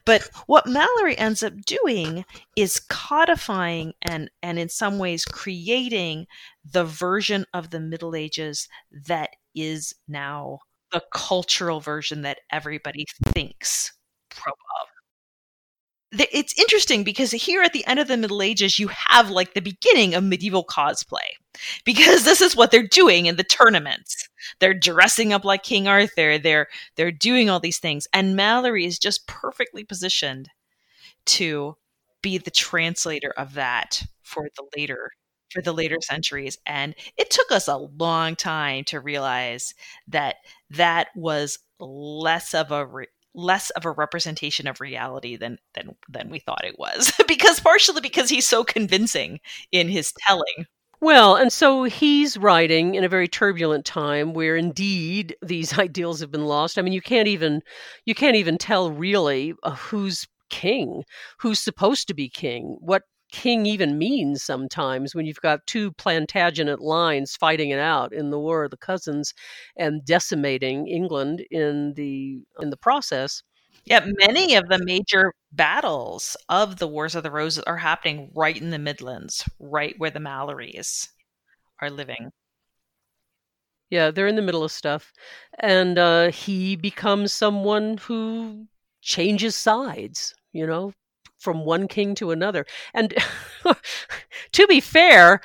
But what Malory ends up doing is codifying and, and in some ways creating the version of the Middle Ages that is now the cultural version that everybody thinks of. It's interesting because here at the end of the Middle Ages, you have like the beginning of medieval cosplay, because this is what they're doing in the tournaments. They're dressing up like King Arthur. They're they're doing all these things. And Malory is just perfectly positioned to be the translator of that for the later for the later centuries. And it took us a long time to realize that that was less of a re- less of a representation of reality than than than we thought it was, because partially because he's so convincing in his telling. Well, and so he's writing in a very turbulent time where indeed these ideals have been lost. I mean, you can't even you can't even tell really who's king, who's supposed to be king, what king even means sometimes when you've got two Plantagenet lines fighting it out in the War of the Cousins and decimating England in the in the process. Yeah, many of the major battles of the Wars of the Roses are happening right in the Midlands, right where the Malories are living. Yeah, they're in the middle of stuff. And uh, he becomes someone who changes sides, you know, from one king to another. And to be fair,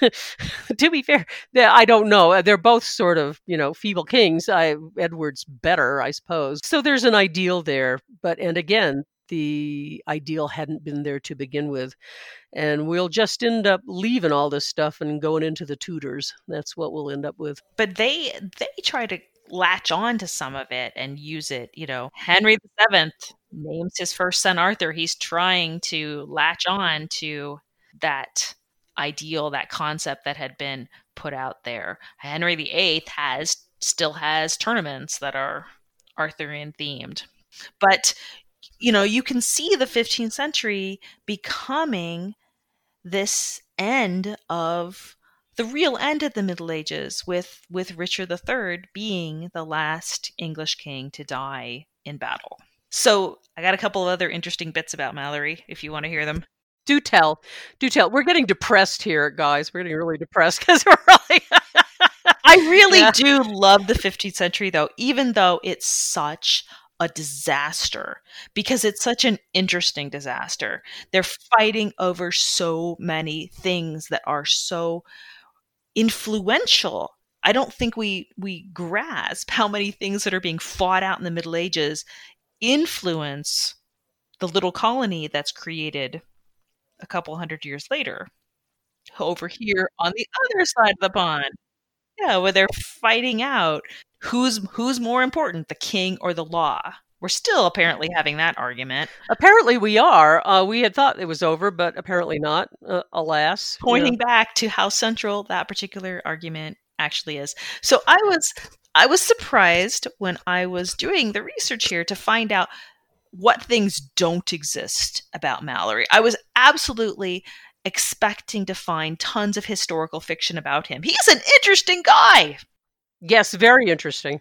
to be fair, I don't know. They're both sort of, you know, feeble kings. I, Edward's better, I suppose. So there's an ideal there. But, and again, the ideal hadn't been there to begin with. And we'll just end up leaving all this stuff and going into the Tudors. That's what we'll end up with. But they, they try to latch on to some of it and use it. You know, Henry the Seventh names his first son Arthur. He's trying to latch on to that ideal, that concept that had been put out there. Henry the Eighth has still has tournaments that are Arthurian themed. But, you know, you can see the fifteenth century becoming this end of the real end of the Middle Ages, with, with Richard the Third being the last English king to die in battle. So I got a couple of other interesting bits about Malory, if you want to hear them. Do tell. Do tell. We're getting depressed here, guys. We're getting really depressed because we're really... I really yeah. do love the fifteenth century, though, even though it's such a disaster, because it's such an interesting disaster. They're fighting over so many things that are so influential. I don't think we we grasp how many things that are being fought out in the Middle Ages influence the little colony that's created a couple hundred years later over here on the other side of the pond. Yeah, where they're fighting out who's who's more important, the king or the law. We're still apparently having that argument. Apparently we are. Uh, we had thought it was over, but apparently not, uh, alas. Pointing yeah. back to how central that particular argument actually is. So I was... I was surprised when I was doing the research here to find out what things don't exist about Malory. I was absolutely expecting to find tons of historical fiction about him. He's an interesting guy. Yes, very interesting.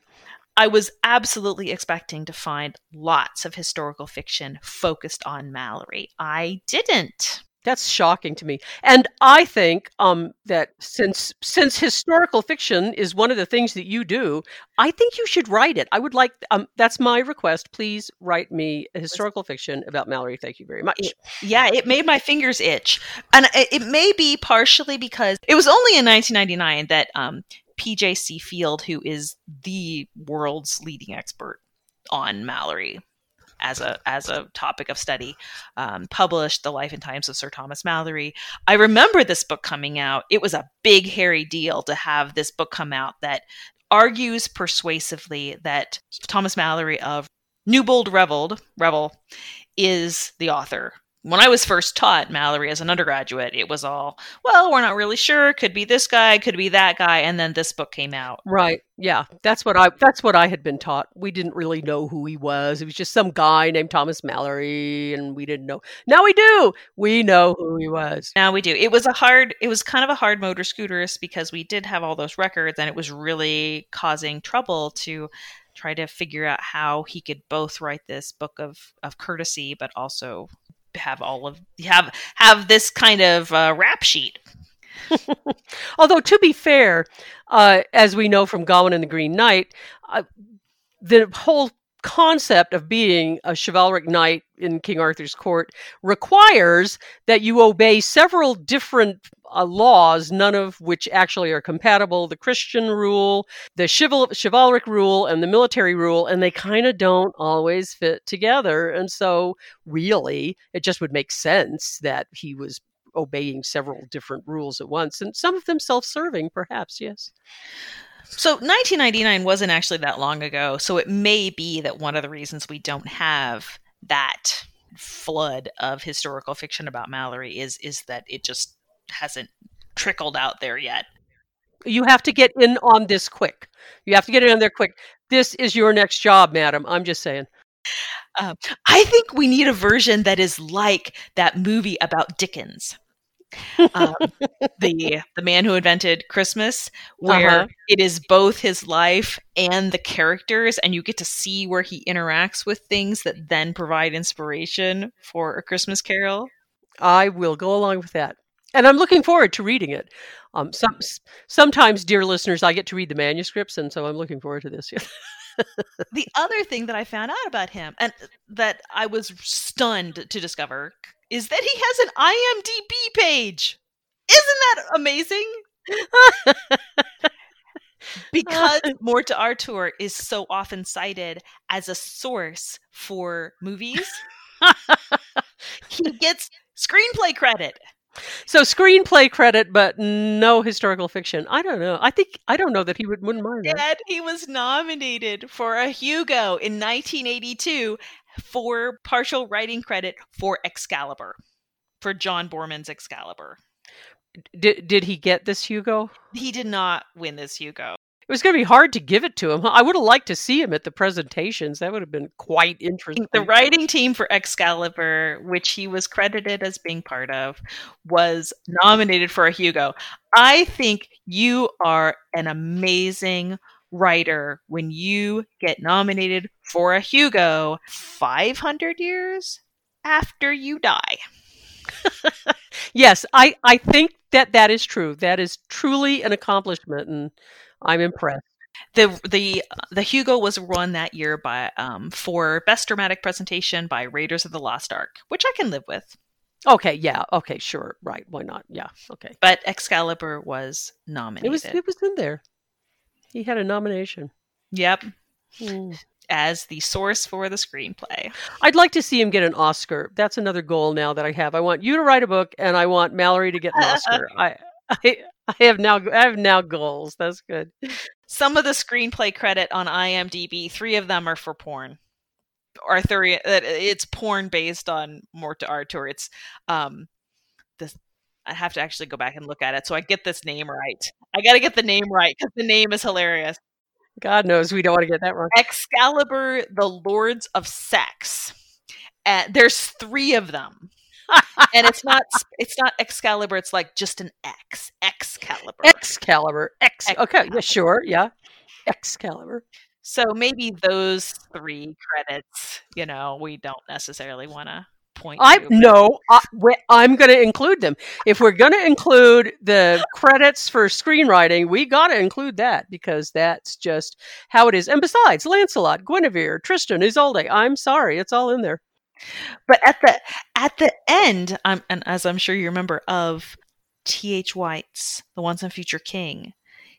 I was absolutely expecting to find lots of historical fiction focused on Malory. I didn't. That's shocking to me. And I think um, that since since historical fiction is one of the things that you do, I think you should write it. I would like, um, that's my request. Please write me a historical fiction about Malory. Thank you very much. It, yeah, it made my fingers itch. And it, it may be partially because it was only in nineteen ninety-nine that um, P J C Field, who is the world's leading expert on Malory, as a as a topic of study, um, published The Life and Times of Sir Thomas Malory. I remember this book coming out. It was a big, hairy deal to have this book come out that argues persuasively that Thomas Malory of Newbold Revel is the author, when I was first taught Malory as an undergraduate, it was all, well, we're not really sure. Could be this guy, could be that guy. And then this book came out. Right. Yeah. That's what I, that's what I had been taught. We didn't really know who he was. It was just some guy named Thomas Malory and we didn't know. Now we do. We know who he was. Now we do. It was a hard, it was kind of a hard motor scooterist because we did have all those records and it was really causing trouble to try to figure out how he could both write this book of, of courtesy, but also have all of have have this kind of uh, rap sheet. Although to be fair, uh, as we know from Gawain and the Green Knight, uh, the whole concept of being a chivalric knight in King Arthur's court requires that you obey several different uh, laws, none of which actually are compatible: the Christian rule, the chival- chivalric rule, and the military rule, and they kind of don't always fit together. And so really, it just would make sense that he was obeying several different rules at once, and some of them self-serving, perhaps, yes. So nineteen ninety-nine wasn't actually that long ago, so it may be that one of the reasons we don't have that flood of historical fiction about Malory is is that it just hasn't trickled out there yet. You have to get in on this quick. You have to get in on there quick. This is your next job, madam. I'm just saying. Um, I think we need a version that is like that movie about Dickens. um, the the man who invented Christmas, where uh-huh. it is both his life and the characters, and you get to see where he interacts with things that then provide inspiration for A Christmas Carol. I will go along with that, and I'm looking forward to reading it. Um, some, sometimes, dear listeners, I get to read the manuscripts, and so I'm looking forward to this. The other thing that I found out about him, and that I was stunned to discover, is that he has an I M D B page. Isn't that amazing? Because Morte d'Arthur is so often cited as a source for movies, he gets screenplay credit. So screenplay credit, but no historical fiction. I don't know. I think I don't know that he would, wouldn't mind that. And he was nominated for a Hugo in nineteen eighty-two for partial writing credit for Excalibur, for John Borman's Excalibur. Did did he get this Hugo? He did not win this Hugo. It was going to be hard to give it to him. I would have liked to see him at the presentations. That would have been quite interesting. The writing team for Excalibur, which he was credited as being part of, was nominated for a Hugo. I think you are an amazing writer when you get nominated for a Hugo five hundred years after you die. Yes, I, I think that that is true. That is truly an accomplishment, and I'm impressed. The the the Hugo was won that year by um, for Best Dramatic Presentation by Raiders of the Lost Ark, which I can live with. Okay, yeah, okay, sure, right, why not? Yeah, okay. But Excalibur was nominated. It was it was in there. He had a nomination. Yep. Mm. As the source for the screenplay. I'd like to see him get an Oscar. That's another goal now that I have. I want you to write a book, and I want Malory to get an Oscar. I, I I have now I have now goals. That's good. Some of the screenplay credit on I M D B, three of them are for porn. Arthurian, it's porn based on Morte d'Arthur. It's um this I have to actually go back and look at it so I get this name right. I got to get the name right cuz the name is hilarious. God knows we don't want to get that wrong. Excalibur, the Lords of Sex. Uh, there's three of them. And it's not it's not Excalibur. It's like just an X. Excalibur. Excalibur. Ex. Excalibur. Okay. Yeah. Sure. Yeah. Excalibur. So maybe those three credits. You know, we don't necessarily want to point. I to, no. I, I'm going to include them. If we're going to include the credits for screenwriting, we got to include that because that's just how it is. And besides, Lancelot, Guinevere, Tristan, Isolde. I'm sorry, it's all in there. But at the at the end, um, and as I'm sure you remember, of T H. White's The Once and Future King,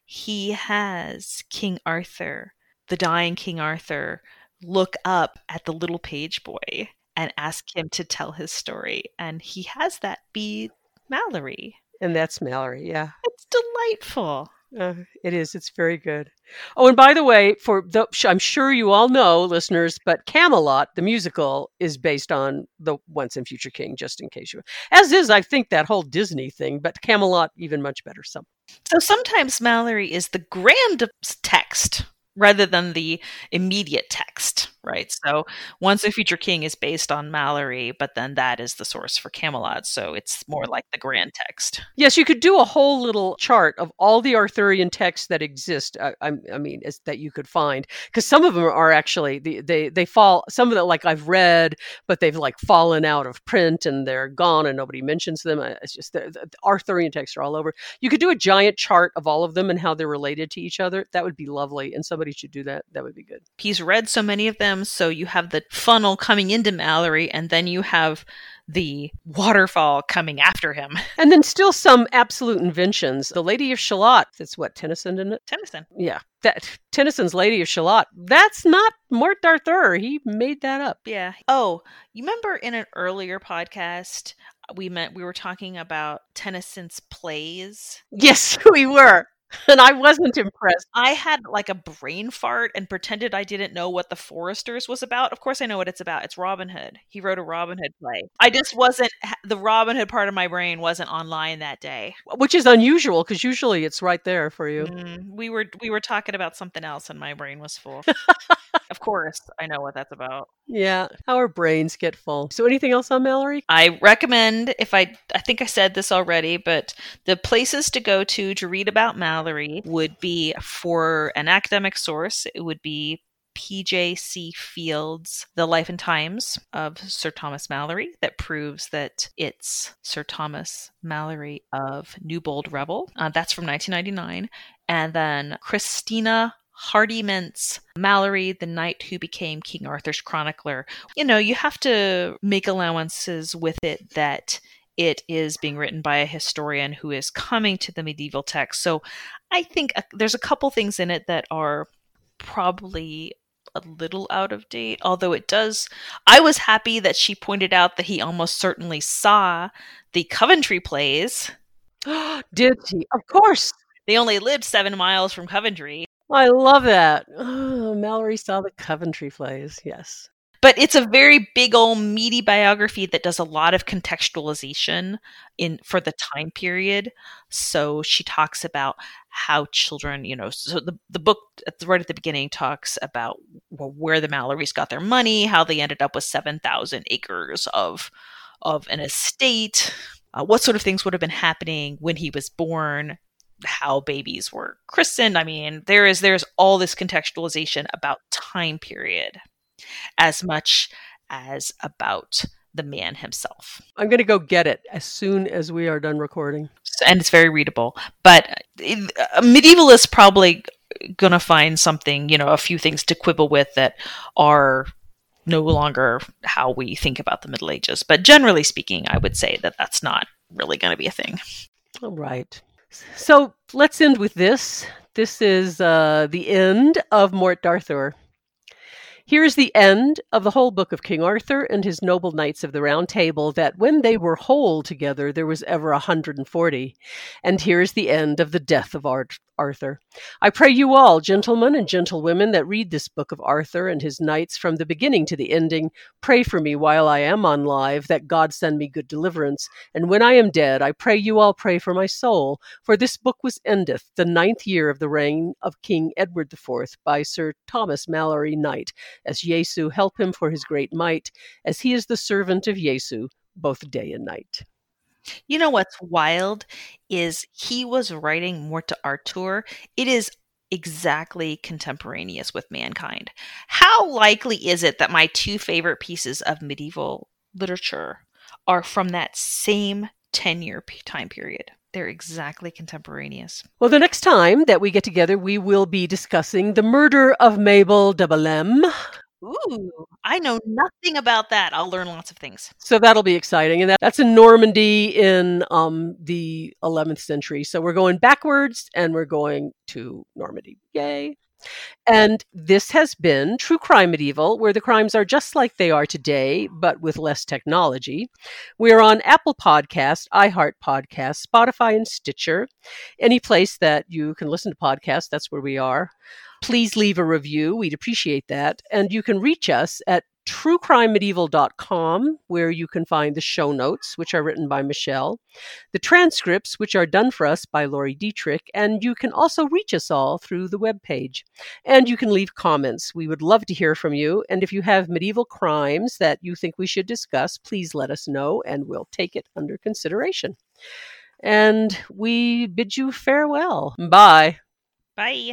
he has King Arthur, the dying King Arthur, look up at the little page boy and ask him to tell his story. And he has that be Malory. And that's Malory, yeah. It's delightful. Uh, it is. It's very good. Oh, and by the way, for the, I'm sure you all know, listeners, but Camelot, the musical, is based on the Once and Future King, just in case you... As is, I think, that whole Disney thing, but Camelot, even much better. So, so sometimes Malory is the grand text rather than the immediate text, right? So Once and Future King is based on Malory, but then that is the source for Camelot. So it's more like the grand text. Yes, you could do a whole little chart of all the Arthurian texts that exist. I, I, I mean, it's, that you could find, because some of them are actually, the, they, they fall, some of them, like, I've read, but they've like fallen out of print and they're gone and nobody mentions them. It's just the, the Arthurian texts are all over. You could do a giant chart of all of them and how they're related to each other. That would be lovely. And somebody should do that. That would be good. He's read so many of them. So you have the funnel coming into Malory, and then you have the waterfall coming after him. And then still some absolute inventions. The Lady of Shalott, that's what, Tennyson, isn't it? Tennyson. Yeah. That Tennyson's Lady of Shalott, that's not Morte d'Arthur. He made that up. Yeah. Oh, you remember in an earlier podcast, we meant we were talking about Tennyson's plays? Yes, we were. And I wasn't impressed. I had like a brain fart and pretended I didn't know what The Foresters was about. Of course I know what it's about. It's Robin Hood. He wrote a Robin Hood play. I just wasn't, the Robin Hood part of my brain wasn't online that day. Which is unusual, because usually it's right there for you. Mm, we were we were talking about something else and my brain was full. Of course, I know what that's about. Yeah, our brains get full. So anything else on Malory? I recommend, if I, I think I said this already, but the places to go to to read about Malory would be, for an academic source, it would be P J C Field's The Life and Times of Sir Thomas Malory, that proves that it's Sir Thomas Malory of Newbold Revel. Uh, that's from nineteen ninety-nine. And then Christina Hardyman's Malory, the Knight Who Became King Arthur's Chronicler. You know, you have to make allowances with it that it is being written by a historian who is coming to the medieval text. So I think a, there's a couple things in it that are probably a little out of date, although it does. I was happy that she pointed out that he almost certainly saw the Coventry plays. Did he? Of course. They only lived seven miles from Coventry. I love that. Oh, Malory saw the Coventry plays. Yes. But it's a very big old meaty biography that does a lot of contextualization in for the time period. So she talks about how children, you know, so the, the book at the, right at the beginning talks about where the Malorys got their money, how they ended up with seven thousand acres of, of an estate, uh, what sort of things would have been happening when he was born, how babies were christened. I mean, there is there's all this contextualization about time period, as much as about the man himself. I'm going to go get it as soon as we are done recording. And it's very readable. But a medievalist probably going to find something, you know, a few things to quibble with that are no longer how we think about the Middle Ages. But generally speaking, I would say that that's not really going to be a thing. All right. So let's end with this. This is uh, the end of Morte d'Arthur. Here is the end of the whole book of King Arthur and his noble knights of the Round Table, that when they were whole together, there was ever a hundred and forty. And here is the end of the death of Ar- Arthur. I pray you all, gentlemen and gentlewomen, that read this book of Arthur and his knights from the beginning to the ending, pray for me while I am on live, that God send me good deliverance. And when I am dead, I pray you all pray for my soul, for this book was endeth the ninth year of the reign of King Edward the Fourth by Sir Thomas Malory, Knight, as Jesu help him for his great might, as he is the servant of Jesu both day and night. You know what's wild is he was writing Morte d'Arthur. It is exactly contemporaneous with mankind. How likely is it that my two favorite pieces of medieval literature are from that same ten-year time period? They're exactly contemporaneous. Well, the next time that we get together, we will be discussing The Murder of Mabel de Belem. Ooh, I know nothing about that. I'll learn lots of things. So that'll be exciting. And that, that's in Normandy in um, the eleventh century. So we're going backwards and we're going to Normandy. Yay. And this has been True Crime Medieval, where the crimes are just like they are today, but with less technology. We're on Apple Podcasts, iHeart Podcasts, Spotify, and Stitcher. Any place that you can listen to podcasts, that's where we are. Please leave a review. We'd appreciate that. And you can reach us at true crime medieval dot com, where you can find the show notes, which are written by Michelle, the transcripts, which are done for us by Lori Dietrich, and you can also reach us all through the webpage. And you can leave comments. We would love to hear from you. And if you have medieval crimes that you think we should discuss, please let us know, and we'll take it under consideration. And we bid you farewell. Bye. Bye.